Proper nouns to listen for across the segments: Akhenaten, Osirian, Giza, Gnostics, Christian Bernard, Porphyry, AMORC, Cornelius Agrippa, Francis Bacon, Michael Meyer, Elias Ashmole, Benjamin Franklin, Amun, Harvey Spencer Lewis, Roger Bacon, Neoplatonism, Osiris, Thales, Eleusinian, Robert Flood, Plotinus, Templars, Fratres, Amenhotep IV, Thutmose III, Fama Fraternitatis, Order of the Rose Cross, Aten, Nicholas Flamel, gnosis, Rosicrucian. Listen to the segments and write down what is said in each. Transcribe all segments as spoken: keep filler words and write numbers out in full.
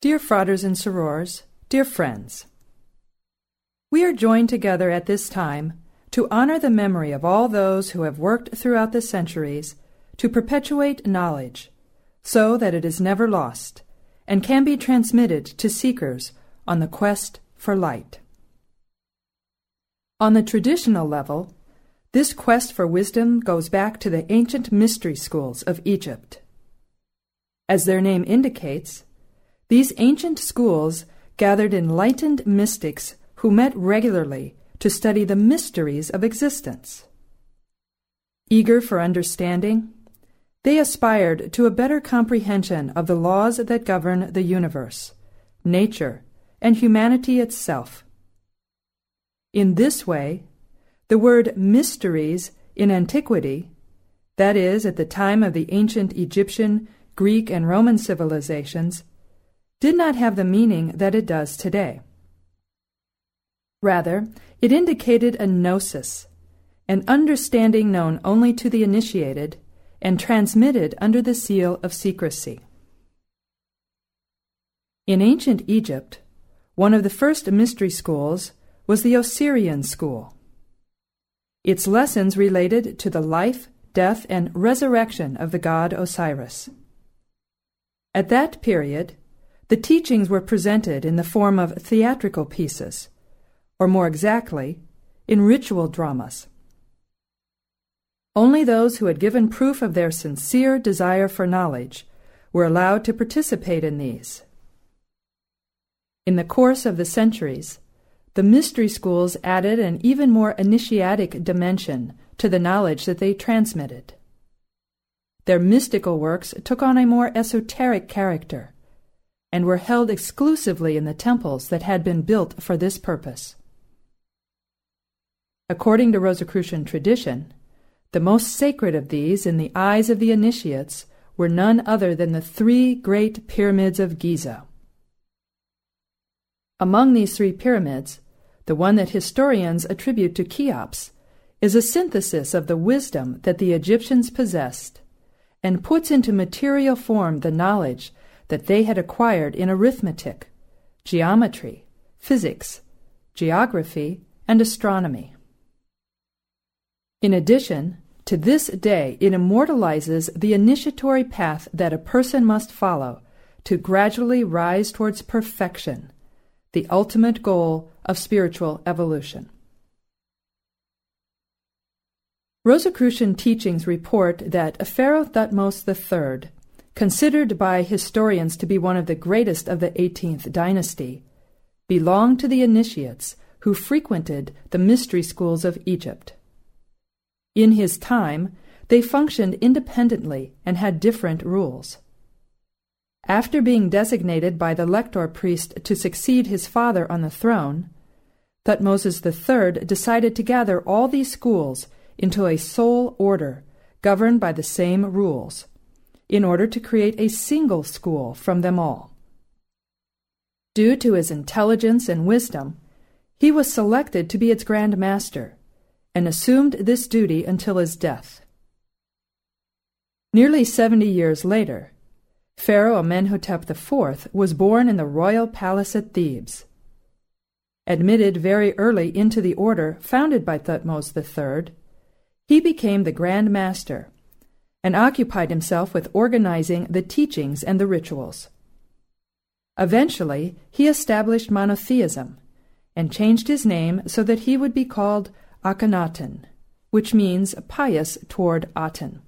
Dear Fratres and Sorors, dear friends, we are joined together at this time to honor the memory of all those who have worked throughout the centuries to perpetuate knowledge so that it is never lost and can be transmitted to seekers on the quest for light. On the traditional level, this quest for wisdom goes back to the ancient mystery schools of Egypt. As their name indicates, these ancient schools gathered enlightened mystics who met regularly to study the mysteries of existence. Eager for understanding, they aspired to a better comprehension of the laws that govern the universe, nature, and humanity itself. In this way, the word mysteries in antiquity, that is, at the time of the ancient Egyptian, Greek, and Roman civilizations, did not have the meaning that it does today. Rather, it indicated a gnosis, an understanding known only to the initiated and transmitted under the seal of secrecy. In ancient Egypt, one of the first mystery schools was the Osirian school. Its lessons related to the life, death, and resurrection of the god Osiris. At that period, the teachings were presented in the form of theatrical pieces, or more exactly, in ritual dramas. Only those who had given proof of their sincere desire for knowledge were allowed to participate in these. In the course of the centuries, the mystery schools added an even more initiatic dimension to the knowledge that they transmitted. Their mystical works took on a more esoteric character, and were held exclusively in the temples that had been built for this purpose. According to Rosicrucian tradition, the most sacred of these in the eyes of the initiates were none other than the three great pyramids of Giza. Among these three pyramids, the one that historians attribute to Cheops is a synthesis of the wisdom that the Egyptians possessed and puts into material form the knowledge that they had acquired in arithmetic, geometry, physics, geography, and astronomy. In addition, to this day it immortalizes the initiatory path that a person must follow to gradually rise towards perfection, the ultimate goal of spiritual evolution. Rosicrucian teachings report that Pharaoh Thutmose the third, considered by historians to be one of the greatest of the eighteenth dynasty, belonged to the initiates who frequented the mystery schools of Egypt. In his time, they functioned independently and had different rules. After being designated by the lector priest to succeed his father on the throne, Thutmose the third decided to gather all these schools into a sole order governed by the same rules, in order to create a single school from them all. Due to his intelligence and wisdom, he was selected to be its Grand Master, and assumed this duty until his death. Nearly seventy years later, Pharaoh Amenhotep the fourth was born in the royal palace at Thebes. Admitted very early into the order founded by Thutmose the third, he became the Grand Master, and occupied himself with organizing the teachings and the rituals. Eventually, he established monotheism and changed his name so that he would be called Akhenaten, which means pious toward Aten.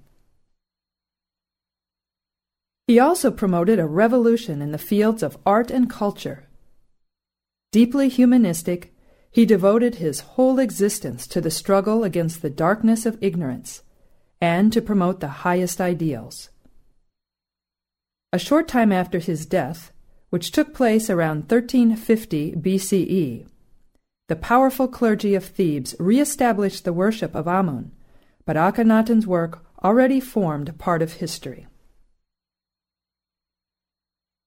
He also promoted a revolution in the fields of art and culture. Deeply humanistic, he devoted his whole existence to the struggle against the darkness of ignorance, and to promote the highest ideals. A short time after his death, which took place around thirteen fifty B C E, the powerful clergy of Thebes re-established the worship of Amun, but Akhenaten's work already formed part of history.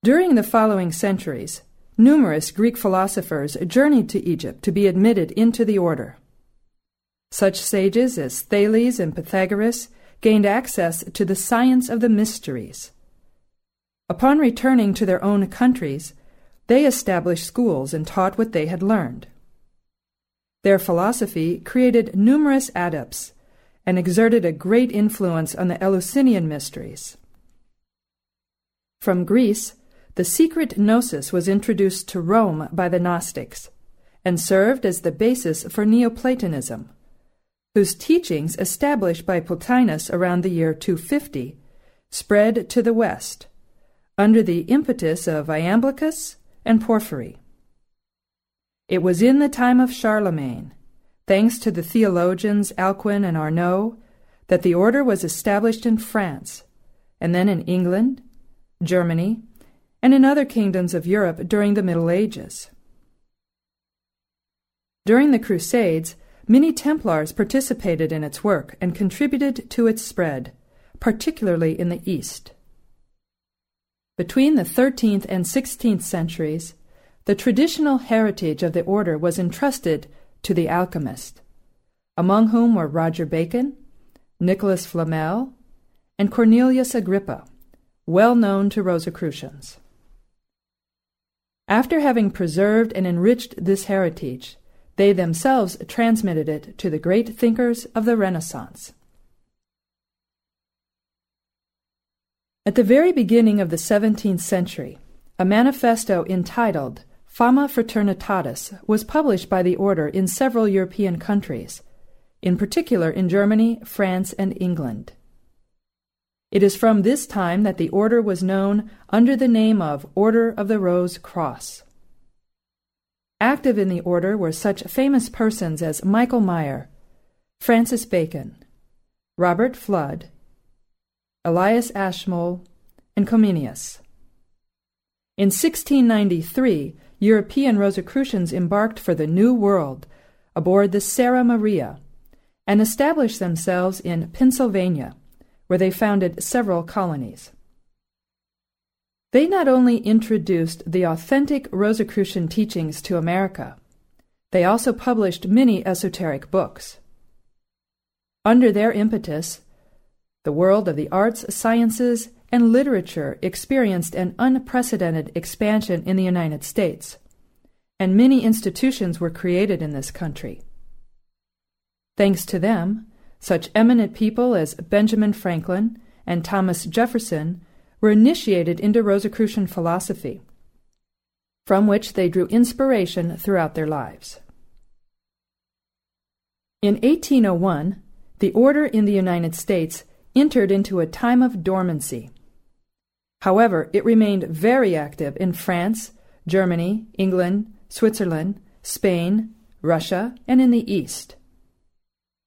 During the following centuries, numerous Greek philosophers journeyed to Egypt to be admitted into the order. Such sages as Thales and Pythagoras gained access to the science of the mysteries. Upon returning to their own countries, they established schools and taught what they had learned. Their philosophy created numerous adepts and exerted a great influence on the Eleusinian mysteries. From Greece, the secret gnosis was introduced to Rome by the Gnostics and served as the basis for Neoplatonism, whose teachings, established by Plotinus around the year two fifty, spread to the West, under the impetus of Iamblichus and Porphyry. It was in the time of Charlemagne, thanks to the theologians Alcuin and Arnaud, that the order was established in France, and then in England, Germany, and in other kingdoms of Europe during the Middle Ages. During the Crusades, many Templars participated in its work and contributed to its spread, particularly in the East. Between the thirteenth and sixteenth centuries, the traditional heritage of the order was entrusted to the alchemists, among whom were Roger Bacon, Nicholas Flamel, and Cornelius Agrippa, well known to Rosicrucians. After having preserved and enriched this heritage, they themselves transmitted it to the great thinkers of the Renaissance. At the very beginning of the seventeenth century, a manifesto entitled Fama Fraternitatis was published by the order in several European countries, in particular in Germany, France, and England. It is from this time that the order was known under the name of Order of the Rose Cross. Active in the order were such famous persons as Michael Meyer, Francis Bacon, Robert Flood, Elias Ashmole, and Comenius. In sixteen ninety-three, European Rosicrucians embarked for the New World aboard the Sarah Maria and established themselves in Pennsylvania, where they founded several colonies. They not only introduced the authentic Rosicrucian teachings to America, they also published many esoteric books. Under their impetus, the world of the arts, sciences, and literature experienced an unprecedented expansion in the United States, and many institutions were created in this country. Thanks to them, such eminent people as Benjamin Franklin and Thomas Jefferson were initiated into Rosicrucian philosophy, from which they drew inspiration throughout their lives. In eighteen oh one, the order in the United States entered into a time of dormancy. However, it remained very active in France, Germany, England, Switzerland, Spain, Russia, and in the East.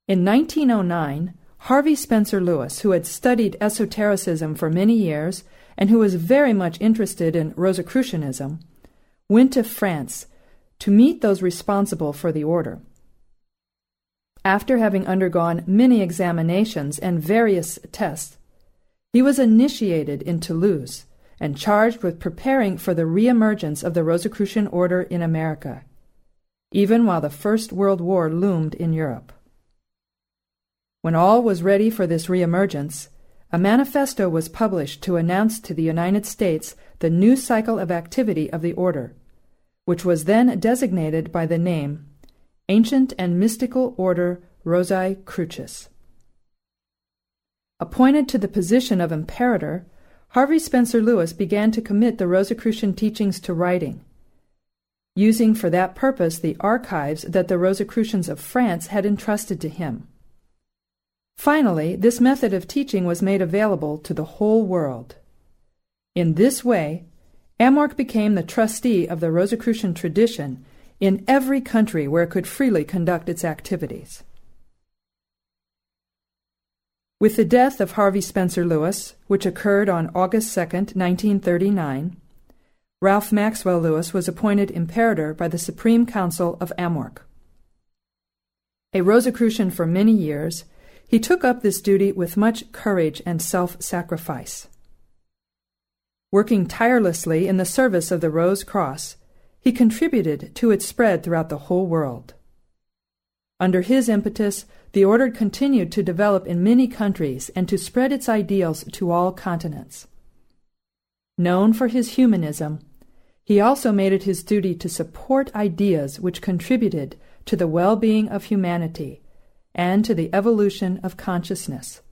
In nineteen oh nine, Harvey Spencer Lewis, who had studied esotericism for many years and who was very much interested in Rosicrucianism, went to France to meet those responsible for the order. After having undergone many examinations and various tests, he was initiated in Toulouse and charged with preparing for the reemergence of the Rosicrucian order in America, even while the First World War loomed in Europe. When all was ready for this reemergence, a manifesto was published to announce to the United States the new cycle of activity of the order, which was then designated by the name Ancient and Mystical Order Rosicrucis. Appointed to the position of imperator, Harvey Spencer Lewis began to commit the Rosicrucian teachings to writing, using for that purpose the archives that the Rosicrucians of France had entrusted to him. Finally, this method of teaching was made available to the whole world. In this way, Amorc became the trustee of the Rosicrucian tradition in every country where it could freely conduct its activities. With the death of Harvey Spencer Lewis, which occurred on August second, nineteen thirty-nine, Ralph Maxwell Lewis was appointed imperator by the Supreme Council of Amorc. A Rosicrucian for many years, he took up this duty with much courage and self-sacrifice. Working tirelessly in the service of the Rose Cross, he contributed to its spread throughout the whole world. Under his impetus, the order continued to develop in many countries and to spread its ideals to all continents. known for his humanism, he also made it his duty to support ideas which contributed to the well-being of humanity and to the evolution of consciousness.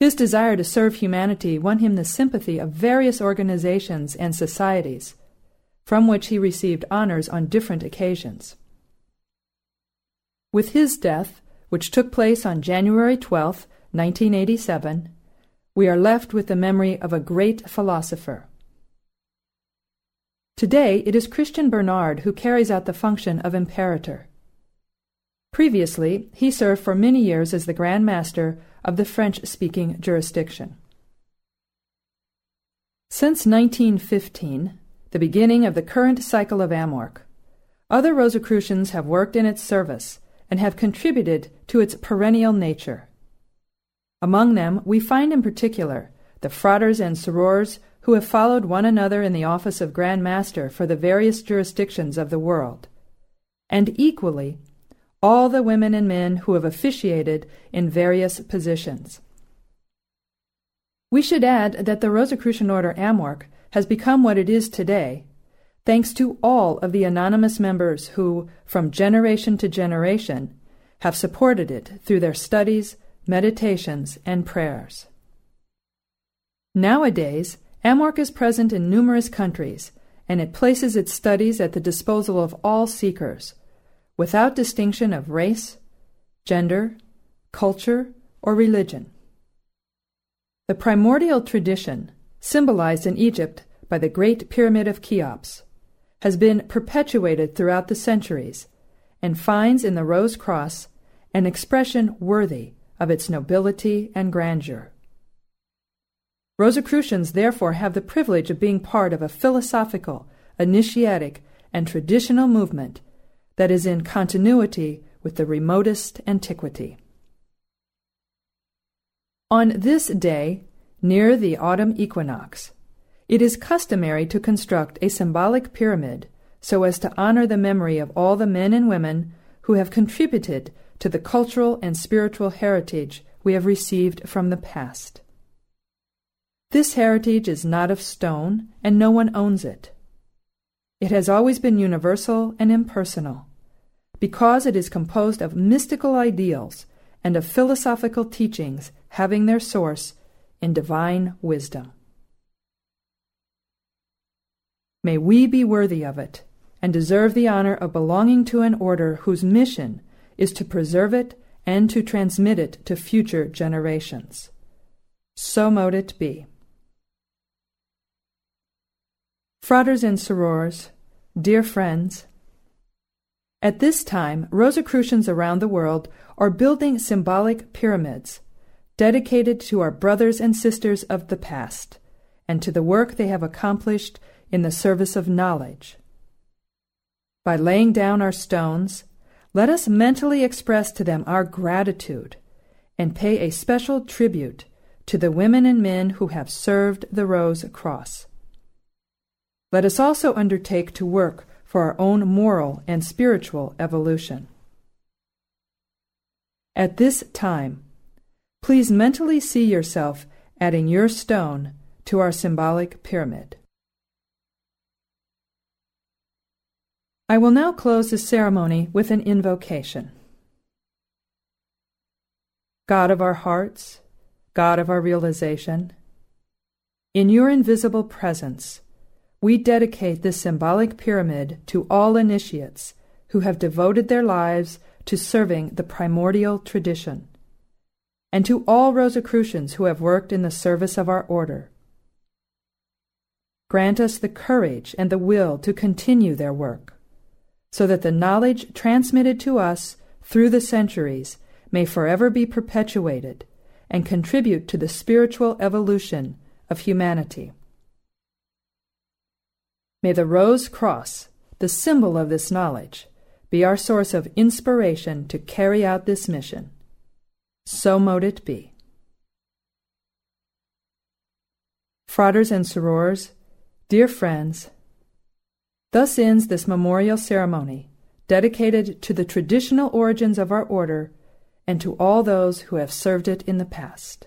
His desire to serve humanity won him the sympathy of various organizations and societies, from which he received honors on different occasions. With his death, which took place on January twelfth, nineteen eighty-seven, we are left with the memory of a great philosopher. Today it is Christian Bernard who carries out the function of imperator. Previously, he served for many years as the Grand Master of the French-speaking jurisdiction. Since nineteen fifteen, the beginning of the current cycle of AMORC, other Rosicrucians have worked in its service and have contributed to its perennial nature. Among them, we find in particular the fratres and sorores who have followed one another in the office of Grand Master for the various jurisdictions of the world, and equally all the women and men who have officiated in various positions. We should add that the Rosicrucian Order AMORC has become what it is today, thanks to all of the anonymous members who, from generation to generation, have supported it through their studies, meditations, and prayers. Nowadays, AMORC is present in numerous countries, and it places its studies at the disposal of all seekers, without distinction of race, gender, culture, or religion. The primordial tradition, symbolized in Egypt by the Great Pyramid of Cheops, has been perpetuated throughout the centuries and finds in the Rose Cross an expression worthy of its nobility and grandeur. Rosicrucians therefore have the privilege of being part of a philosophical, initiatic, and traditional movement that is in continuity with the remotest antiquity. On this day, near the autumn equinox, it is customary to construct a symbolic pyramid so as to honor the memory of all the men and women who have contributed to the cultural and spiritual heritage we have received from the past. This heritage is not of stone, and no one owns it. It has always been universal and impersonal, because it is composed of mystical ideals and of philosophical teachings having their source in divine wisdom. May we be worthy of it, and deserve the honor of belonging to an order whose mission is to preserve it and to transmit it to future generations. So mote it be. Fratres and sorores, dear friends, at this time, Rosicrucians around the world are building symbolic pyramids dedicated to our brothers and sisters of the past and to the work they have accomplished in the service of knowledge. By laying down our stones, let us mentally express to them our gratitude and pay a special tribute to the women and men who have served the Rose Cross. Let us also undertake to work for our own moral and spiritual evolution. At this time, please mentally see yourself adding your stone to our symbolic pyramid. I will now close this ceremony with an invocation. God of our hearts, God of our realization, in your invisible presence, we dedicate this symbolic pyramid to all initiates who have devoted their lives to serving the primordial tradition, and to all Rosicrucians who have worked in the service of our order. Grant us the courage and the will to continue their work, so that the knowledge transmitted to us through the centuries may forever be perpetuated and contribute to the spiritual evolution of humanity. May the Rose Cross, the symbol of this knowledge, be our source of inspiration to carry out this mission. So mote it be. Fratres and sorores, dear friends, thus ends this memorial ceremony, dedicated to the traditional origins of our order and to all those who have served it in the past.